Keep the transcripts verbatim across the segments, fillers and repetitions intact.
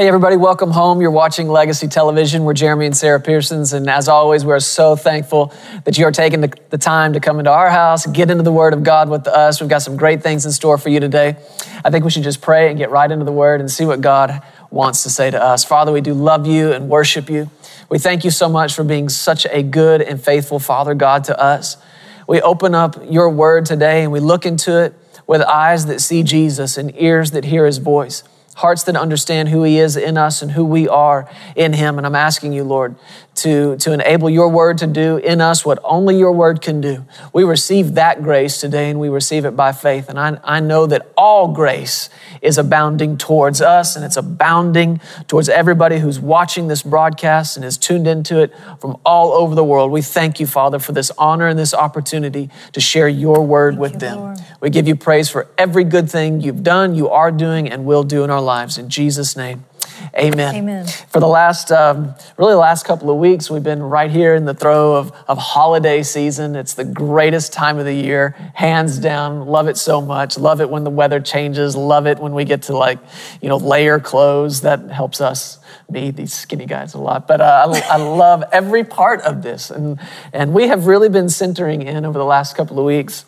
Hey everybody, welcome home. You're watching Legacy Television. We're Jeremy and Sarah Pearsons, and as always, we're so thankful that you're taking the, the time to come into our house, get into the Word of God with us. We've got some great things in store for you today. I think we should just pray and get right into the Word and see what God wants to say to us. Father, we do love you and worship you. We thank you so much for being such a good and faithful Father God to us. We open up your Word today and we look into it with eyes that see Jesus and ears that hear his voice, hearts that understand who he is in us and who we are in him. And I'm asking you, Lord, to, to enable your word to do in us what only your word can do. We receive that grace today and we receive it by faith. And I, I know that all grace is abounding towards us, and it's abounding towards everybody who's watching this broadcast and is tuned into it from all over the world. We thank you, Father, for this honor and this opportunity to share your word thank with you, them. Lord. We give you praise for every good thing you've done, you are doing, and will do in our lives. In Jesus' name, amen. Amen. For the last, um, really the last couple of weeks, we've been right here in the throw of, of holiday season. It's the greatest time of the year, hands down. Love it so much. Love it when the weather changes. Love it when we get to, like, you know, layer clothes. That helps us, me, these skinny guys, a lot. But uh, I, I love every part of this. And, and we have really been centering in over the last couple of weeks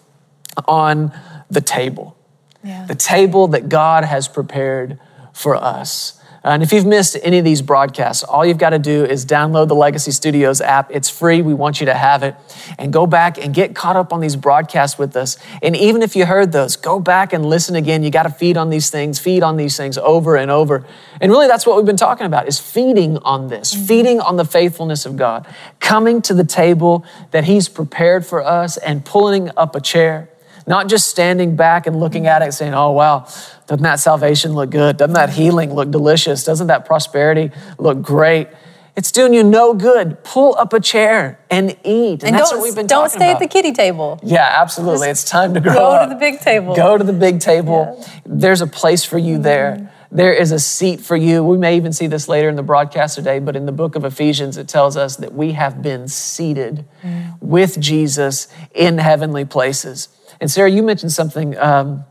on the table. Yeah. The table that God has prepared for us. And if you've missed any of these broadcasts, all you've got to do is download the Legacy Studios app. It's free. We want you to have it. And go back and get caught up on these broadcasts with us. And even if you heard those, go back and listen again. You got to feed on these things, feed on these things over and over. And really that's what we've been talking about, is feeding on this, mm-hmm. feeding on the faithfulness of God, coming to the table that he's prepared for us and pulling up a chair. Not just standing back and looking at it and saying, oh, wow, doesn't that salvation look good? Doesn't that healing look delicious? Doesn't that prosperity look great? It's doing you no good. Pull up a chair and eat. And, and that's what we've been talking about. Don't stay at the kiddie table. Yeah, absolutely. Just it's time to grow go up. Go to the big table. Go to the big table. Yeah. There's a place for you there. There is a seat for you. We may even see this later in the broadcast today, but in the book of Ephesians, it tells us that we have been seated mm. with Jesus in heavenly places. And Sarah, you mentioned something, um,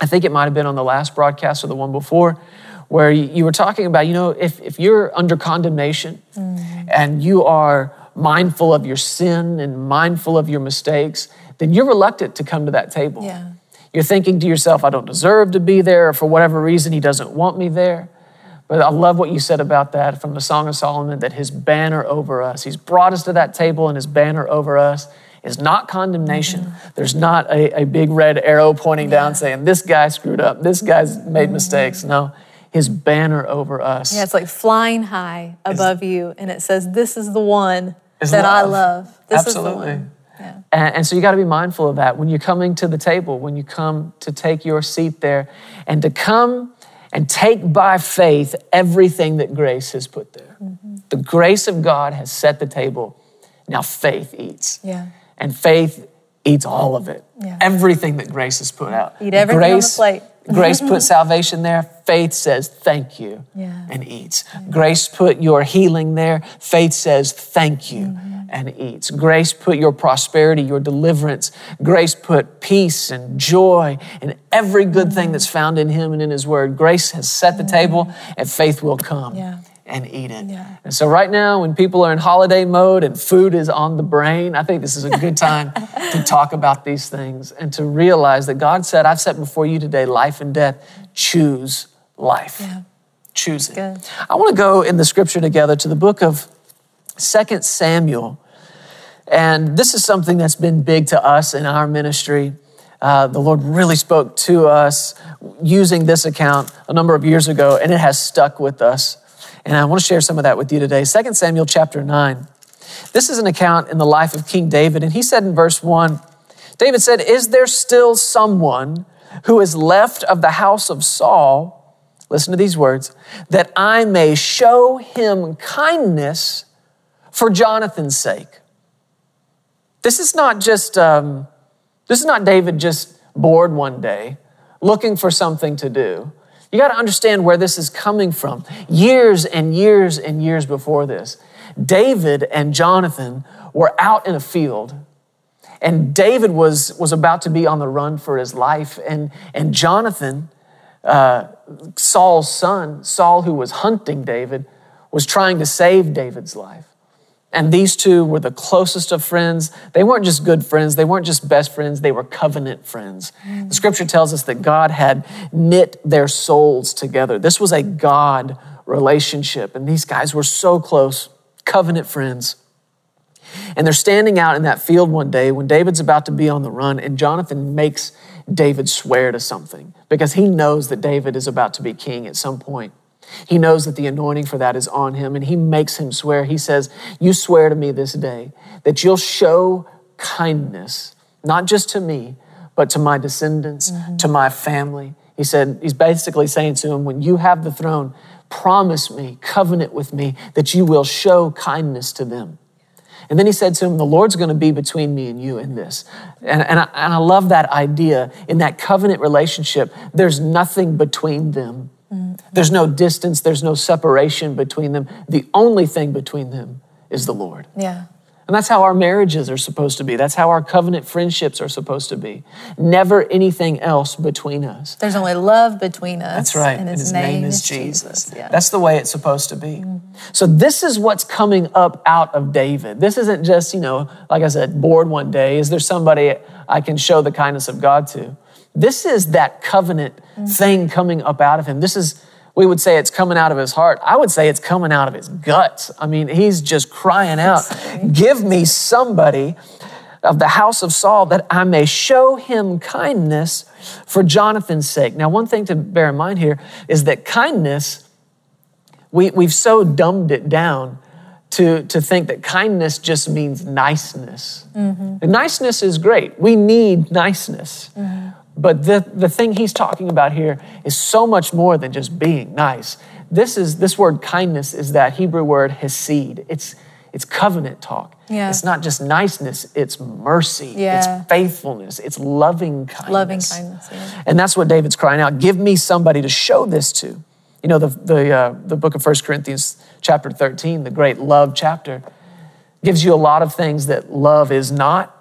I think it might have been on the last broadcast or the one before, where you, you were talking about, you know, if, if you're under condemnation mm. and you are mindful of your sin and mindful of your mistakes, then you're reluctant to come to that table. Yeah. You're thinking to yourself, I don't deserve to be there, or for whatever reason, he doesn't want me there. But I love what you said about that from the Song of Solomon, that his banner over us, he's brought us to that table and his banner over us is not condemnation. Mm-hmm. There's not a, a big red arrow pointing yeah. down saying, this guy screwed up, this guy's made mm-hmm. mistakes. No, his banner over us. Yeah, it's like flying high above is, you, and it says, this is the one is that love. I love. This Absolutely. Is the one. Yeah. And, and so you gotta be mindful of that when you're coming to the table, when you come to take your seat there, and to come and take by faith everything that grace has put there. Mm-hmm. The grace of God has set the table. Now faith eats. Yeah. And faith eats all of it. Yeah. Everything that grace has put out. Eat everything grace, on the plate. Grace put salvation there. Faith says, thank you, yeah. and eats. Yeah. Grace put your healing there. Faith says, thank you, mm-hmm. and eats. Grace put your prosperity, your deliverance. Grace put peace and joy and every good mm-hmm. thing that's found in him and in his word. Grace has set the mm-hmm. table, and faith will come. Yeah. and eat it. Yeah. And so right now, when people are in holiday mode and food is on the brain, I think this is a good time to talk about these things and to realize that God said, I've set before you today life and death. Choose life. Yeah. Choose it. Good. I want to go in the scripture together to the book of Second Samuel. And this is something that's been big to us in our ministry. Uh, the Lord really spoke to us using this account a number of years ago, and it has stuck with us. And I want to share some of that with you today. Second Samuel chapter nine. This is an account in the life of King David. And he said in verse one, David said, is there still someone who is left of the house of Saul? Listen to these words, that I may show him kindness for Jonathan's sake. This is not just, um, this is not David just bored one day looking for something to do. You got to understand where this is coming from. Years and years and years before this, David and Jonathan were out in a field, and David was, was about to be on the run for his life. And, and Jonathan uh, Saul's son, Saul, who was hunting David, was trying to save David's life. And these two were the closest of friends. They weren't just good friends. They weren't just best friends. They were covenant friends. The scripture tells us that God had knit their souls together. This was a God relationship. And these guys were so close, covenant friends. And they're standing out in that field one day when David's about to be on the run, and Jonathan makes David swear to something because he knows that David is about to be king at some point. He knows that the anointing for that is on him, and he makes him swear. He says, you swear to me this day that you'll show kindness, not just to me, but to my descendants, mm-hmm. to my family. He said, he's basically saying to him, when you have the throne, promise me, covenant with me that you will show kindness to them. And then he said to him, the Lord's going to be between me and you in this. And, and, I, and I love that idea. In that covenant relationship, there's nothing between them. Mm-hmm. There's no distance. There's no separation between them. The only thing between them is the Lord. Yeah. And that's how our marriages are supposed to be. That's how our covenant friendships are supposed to be. Never anything else between us. There's only love between us. That's right. And his, and his name, name is Jesus. Jesus. Yeah. That's the way it's supposed to be. Mm-hmm. So this is what's coming up out of David. This isn't just, you know, like I said, bored one day. Is there somebody I can show the kindness of God to? This is that covenant mm-hmm. thing coming up out of him. This is, we would say it's coming out of his heart. I would say it's coming out of his guts. I mean, he's just crying out, give me somebody of the house of Saul that I may show him kindness for Jonathan's sake. Now, one thing to bear in mind here is that kindness, we, we've so dumbed it down to, to think that kindness just means niceness. Mm-hmm. And niceness is great. We need niceness. Mm-hmm. But the, the thing he's talking about here is so much more than just being nice. This is this word kindness is that Hebrew word hesed. It's it's covenant talk. Yeah. It's not just niceness, it's mercy, yeah. it's faithfulness, it's loving kindness. Loving kindness, yeah. And that's what David's crying out. Give me somebody to show this to. You know, the the uh, the book of First Corinthians chapter thirteen, the great love chapter, gives you a lot of things that love is not.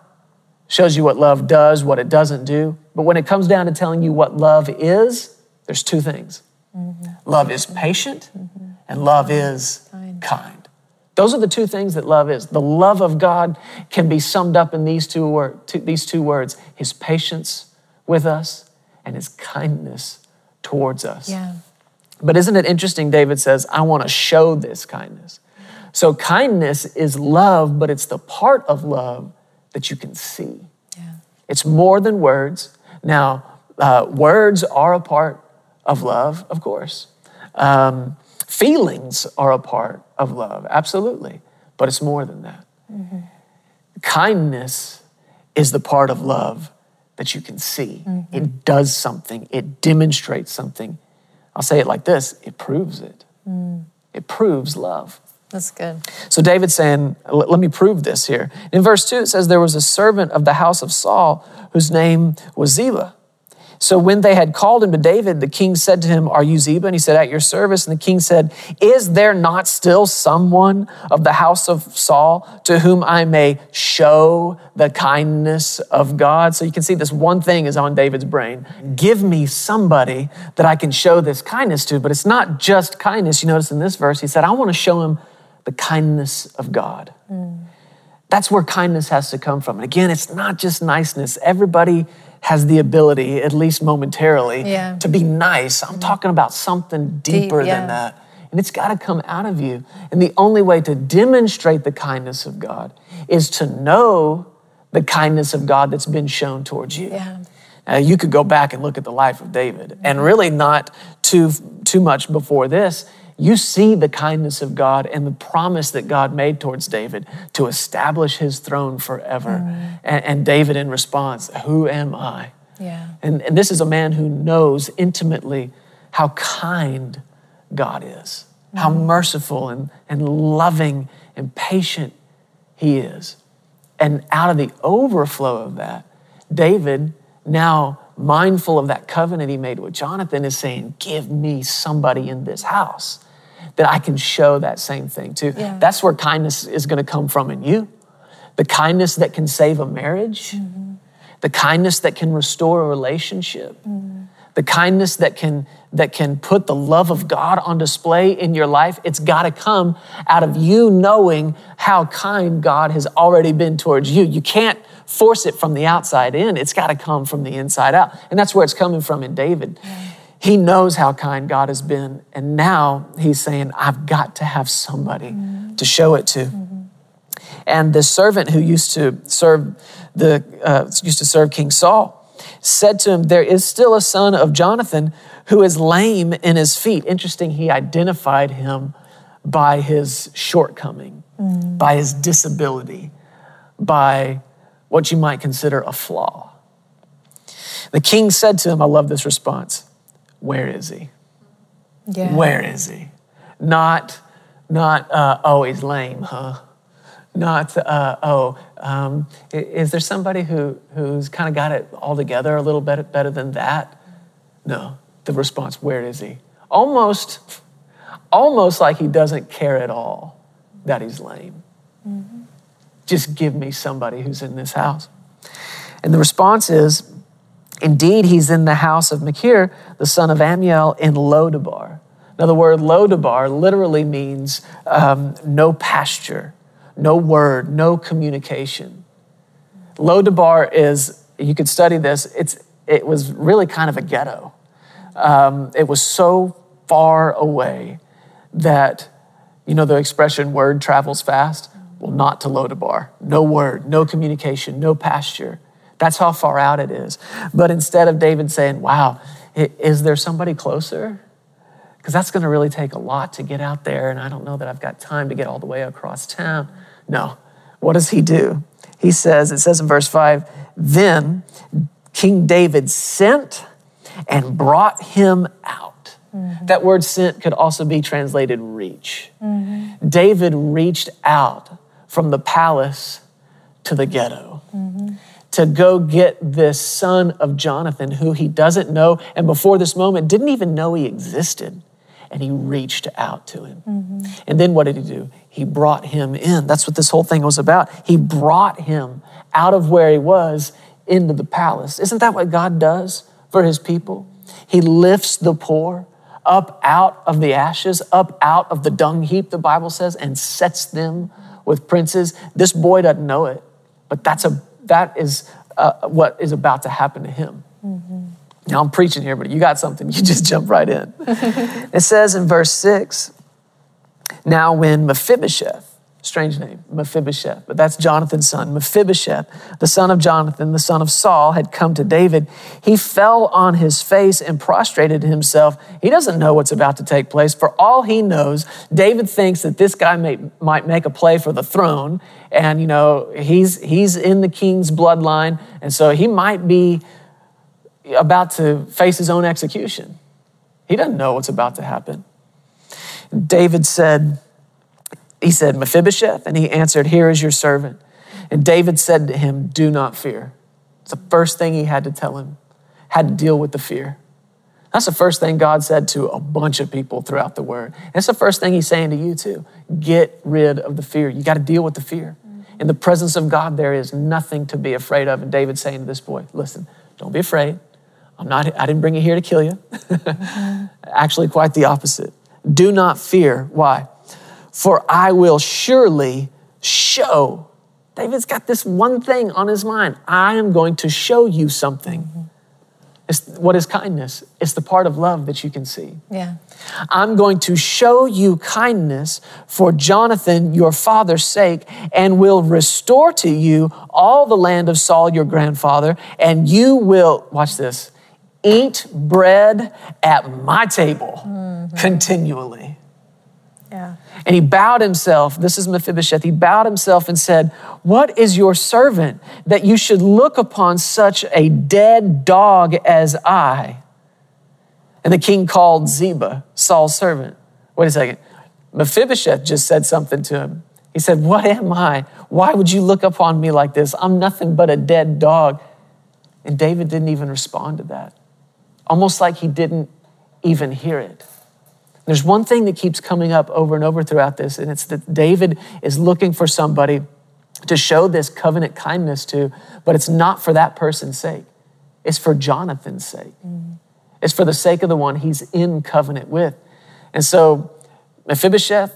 Shows you what love does, what it doesn't do. But when it comes down to telling you what love is, there's two things. Mm-hmm. Love is patient mm-hmm. and love is kind. kind. Those are the two things that love is. The love of God can be summed up in these two, word, two, these two words, his patience with us and his kindness towards us. Yeah. But isn't it interesting, David says, I want to show this kindness. So kindness is love, but it's the part of love that you can see. Yeah. It's more than words. Now, uh, words are a part of love, of course. Um, feelings are a part of love, absolutely. But it's more than that. Mm-hmm. Kindness is the part of love that you can see. Mm-hmm. It does something. It demonstrates something. I'll say it like this. It proves it. Mm. It proves love. That's good. So David's saying, let me prove this here. In verse two, it says, there was a servant of the house of Saul whose name was Ziba. So when they had called him to David, the king said to him, are you Ziba? And he said, at your service. And the king said, is there not still someone of the house of Saul to whom I may show the kindness of God? So you can see this one thing is on David's brain. Give me somebody that I can show this kindness to. But it's not just kindness. You notice in this verse, he said, I want to show him the kindness of God. Mm. That's where kindness has to come from. And again, it's not just niceness. Everybody has the ability, at least momentarily, yeah. to be nice. I'm talking about something deeper Deep, yeah. than that. And it's got to come out of you. And the only way to demonstrate the kindness of God is to know the kindness of God that's been shown towards you. Yeah. Uh, you could go back and look at the life of David, mm-hmm. and really not too, too much before this. You see the kindness of God and the promise that God made towards David to establish his throne forever. Mm. And, and David in response, who am I? Yeah. And, and this is a man who knows intimately how kind God is, mm. how merciful and, and loving and patient he is. And out of the overflow of that, David now, mindful of that covenant he made with Jonathan, is saying, give me somebody in this house that I can show that same thing to. Yeah. That's where kindness is going to come from in you. The kindness that can save a marriage, mm-hmm. the kindness that can restore a relationship, mm-hmm. the kindness that can that can put the love of God on display in your life, it's gotta come out of you knowing how kind God has already been towards you. You can't force it from the outside in. It's gotta come from the inside out. And that's where it's coming from in David. He knows how kind God has been. And now he's saying, I've got to have somebody mm-hmm. to show it to. Mm-hmm. And the servant who used to serve the uh, used to serve King Saul said to him, there is still a son of Jonathan who is lame in his feet. Interesting, he identified him by his shortcoming, mm. by his disability, by what you might consider a flaw. The king said to him, I love this response, where is he? Yeah. Where is he? Not, not uh, oh, he's lame, huh? Not, uh, oh, um, is there somebody who, who's kind of got it all together a little bit better than that? No, the response, where is he? Almost, almost like he doesn't care at all that he's lame. Mm-hmm. Just give me somebody who's in this house. And the response is, indeed, he's in the house of Machir, the son of Amiel in Lodabar. Now the word Lodabar literally means um, no pasture. No word, no communication. Lodabar is, you could study this, it's, it was really kind of a ghetto. Um, it was so far away that, you know the expression, word travels fast? Well, not to Lodabar. No word, no communication, no pasture. That's how far out it is. But instead of David saying, wow, is there somebody closer? Because that's going to really take a lot to get out there, and I don't know that I've got time to get all the way across town. No. What does he do? He says, it says in verse five, then King David sent and brought him out. Mm-hmm. That word sent could also be translated reach. Mm-hmm. David reached out from the palace to the ghetto. Mm-hmm. To go get this son of Jonathan who he doesn't know, and before this moment didn't even know he existed. And he reached out to him. Mm-hmm. And then what did he do? He brought him in. That's what this whole thing was about. He brought him out of where he was into the palace. Isn't that what God does for his people? He lifts the poor up out of the ashes, up out of the dung heap, the Bible says, and sets them with princes. This boy doesn't know it, but that's a that is uh, what is about to happen to him. Mm-hmm. Now I'm preaching here, but you got something, you just jump right in. It says in verse six, now when Mephibosheth, strange name, Mephibosheth, but that's Jonathan's son, Mephibosheth, the son of Jonathan, the son of Saul, had come to David, he fell on his face and prostrated himself. He doesn't know what's about to take place. For all he knows, David thinks that this guy may, might make a play for the throne, and you know he's he's in the king's bloodline, and so he might be about to face his own execution. He doesn't know what's about to happen. David said, he said, Mephibosheth, and he answered, here is your servant. And David said to him, do not fear. It's the first thing he had to tell him, had to deal with the fear. That's the first thing God said to a bunch of people throughout the word. That's the first thing he's saying to you too. Get rid of the fear. You got to deal with the fear. In the presence of God, there is nothing to be afraid of. And David's saying to this boy, listen, don't be afraid. I'm not, I didn't bring you here to kill you. Actually, quite the opposite. Do not fear. Why? For I will surely show. David's got this one thing on his mind. I am going to show you something. It's, what is kindness? It's the part of love that you can see. Yeah. I'm going to show you kindness for Jonathan, your father's sake, and will restore to you all the land of Saul, your grandfather, and you will, watch this, eat bread at my table mm-hmm. continually. Yeah. And he bowed himself, this is Mephibosheth, he bowed himself and said, what is your servant that you should look upon such a dead dog as I? And the king called Ziba, Saul's servant. Wait a second. Mephibosheth just said something to him. He said, what am I? Why would you look upon me like this? I'm nothing but a dead dog. And David didn't even respond to that. Almost like he didn't even hear it. There's one thing that keeps coming up over and over throughout this, and it's that David is looking for somebody to show this covenant kindness to, but it's not for that person's sake. It's for Jonathan's sake. Mm-hmm. It's for the sake of the one he's in covenant with. And so Mephibosheth,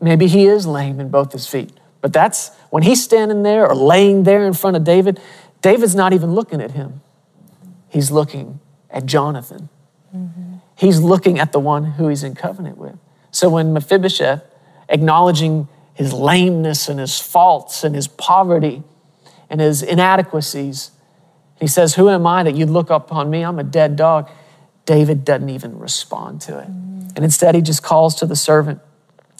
maybe he is lame in both his feet, but that's when he's standing there or laying there in front of David, David's not even looking at him. He's looking at Jonathan. Mm-hmm. He's looking at the one who he's in covenant with. So when Mephibosheth, acknowledging his lameness and his faults and his poverty and his inadequacies, he says, who am I that you'd look upon me? I'm a dead dog. David doesn't even respond to it. Mm. And instead he just calls to the servant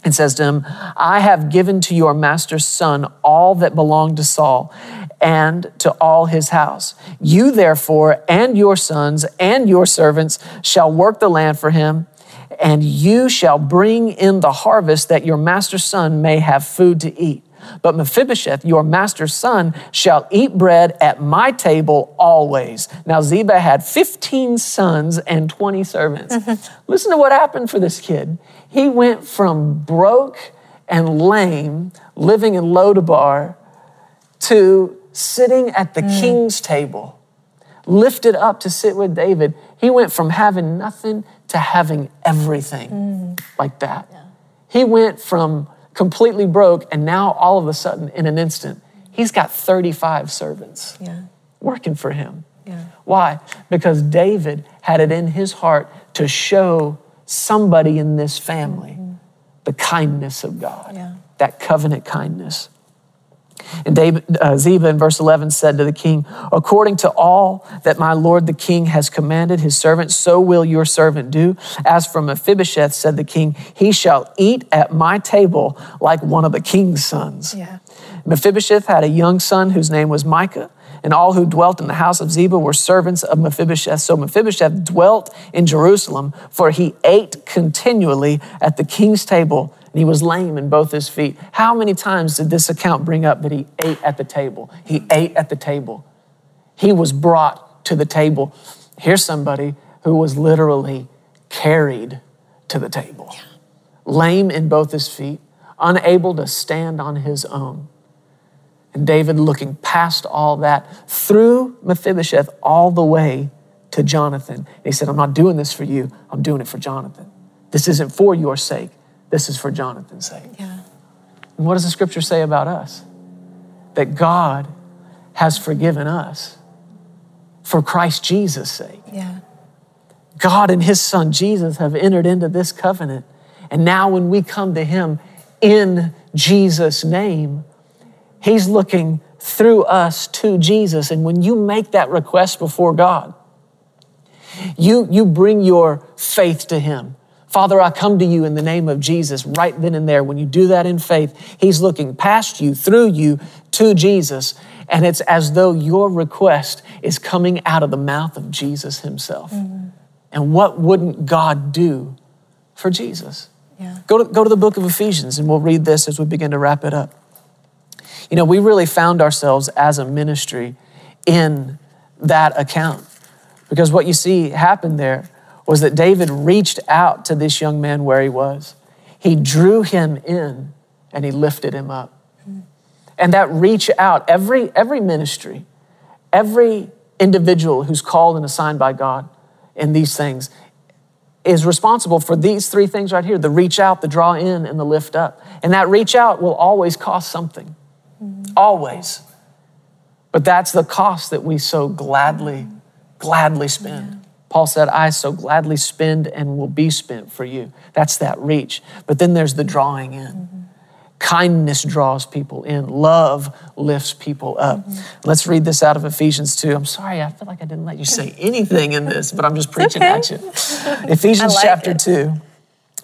and says to him, I have given to your master's son all that belonged to Saul and to all his house. You therefore and your sons and your servants shall work the land for him, and you shall bring in the harvest that your master's son may have food to eat. But Mephibosheth, your master's son, shall eat bread at my table always. Now, Ziba had fifteen sons and twenty servants. Listen to what happened for this kid. He went from broke and lame, living in Lodabar, to sitting at the mm. king's table, lifted up to sit with David. He went from having nothing to having everything mm. like that. Yeah. He went from completely broke, and now all of a sudden, in an instant, he's got thirty-five servants yeah. working for him. Yeah. Why? Because David had it in his heart to show somebody in this family mm-hmm. the kindness of God, yeah. that covenant kindness. And David, uh, Ziba in verse eleven said to the king, according to all that my lord the king has commanded his servant, so will your servant do. As for Mephibosheth, said the king, he shall eat at my table like one of the king's sons. Yeah. Mephibosheth had a young son whose name was Micah, and all who dwelt in the house of Ziba were servants of Mephibosheth. So Mephibosheth dwelt in Jerusalem, for he ate continually at the king's table. He was lame in both his feet. How many times did this account bring up that he ate at the table? He ate at the table. He was brought to the table. Here's somebody who was literally carried to the table. Yeah. Lame in both his feet, unable to stand on his own. And David looking past all that through Mephibosheth all the way to Jonathan. He said, I'm not doing this for you. I'm doing it for Jonathan. This isn't for your sake. This is for Jonathan's sake. Yeah. And what does the scripture say about us? That God has forgiven us for Christ Jesus' sake. Yeah. God and his son Jesus have entered into this covenant. And now when we come to him in Jesus' name, he's looking through us to Jesus. And when you make that request before God, you, you bring your faith to him. Father, I come to you in the name of Jesus. Right then and there, when you do that in faith, he's looking past you, through you, to Jesus. And it's as though your request is coming out of the mouth of Jesus himself. Mm-hmm. And what wouldn't God do for Jesus? Yeah. Go to, go to the book of Ephesians, and we'll read this as we begin to wrap it up. You know, we really found ourselves as a ministry in that account, because what you see happen there was that David reached out to this young man where he was. He drew him in and he lifted him up. Mm-hmm. And that reach out, every, every ministry, every individual who's called and assigned by God in these things is responsible for these three things right here: the reach out, the draw in, and the lift up. And that reach out will always cost something, mm-hmm. always. But that's the cost that we so gladly, mm-hmm. gladly spend. Yeah. Paul said, I so gladly spend and will be spent for you. That's that reach. But then there's the drawing in. Mm-hmm. Kindness draws people in. Love lifts people up. Mm-hmm. Let's read this out of Ephesians two. I'm sorry, I feel like I didn't let you say anything in this, but I'm just preaching okay. at you. Ephesians like chapter it. two.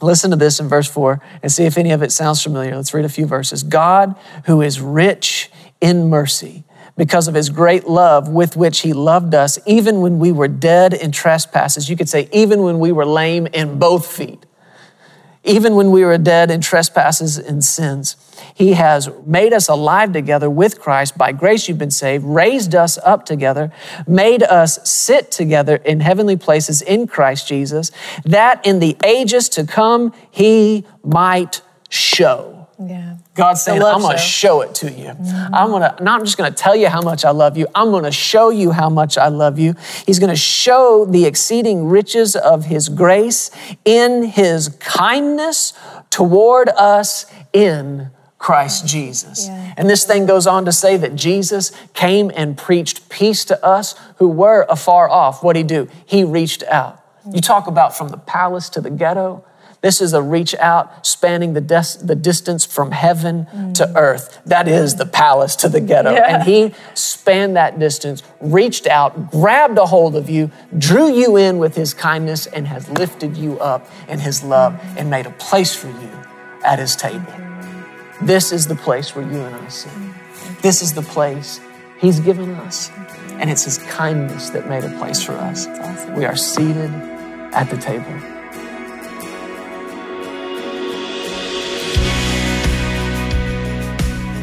Listen to this in verse four and see if any of it sounds familiar. Let's read a few verses. God, who is rich in mercy, because of his great love with which he loved us, even when we were dead in trespasses. You could say, even when we were lame in both feet, even when we were dead in trespasses and sins, he has made us alive together with Christ. By grace you've been saved, raised us up together, made us sit together in heavenly places in Christ Jesus, that in the ages to come he might show Yeah. God's saying, I'm going to show it to you. Mm-hmm. I'm going to, not just going to tell you how much I love you. I'm going to show you how much I love you. He's going to show the exceeding riches of his grace in his kindness toward us in Christ Jesus. Yeah. And this thing goes on to say that Jesus came and preached peace to us who were afar off. What'd he do? He reached out. You talk about from the palace to the ghetto. This is a reach out spanning the, des- the distance from heaven mm. to earth. That is the palace to the ghetto. Yeah. And he spanned that distance, reached out, grabbed a hold of you, drew you in with his kindness, and has lifted you up in his love and made a place for you at his table. This is the place where you and I sit. This is the place he's given us. And it's his kindness that made a place for us. Awesome. We are seated at the table.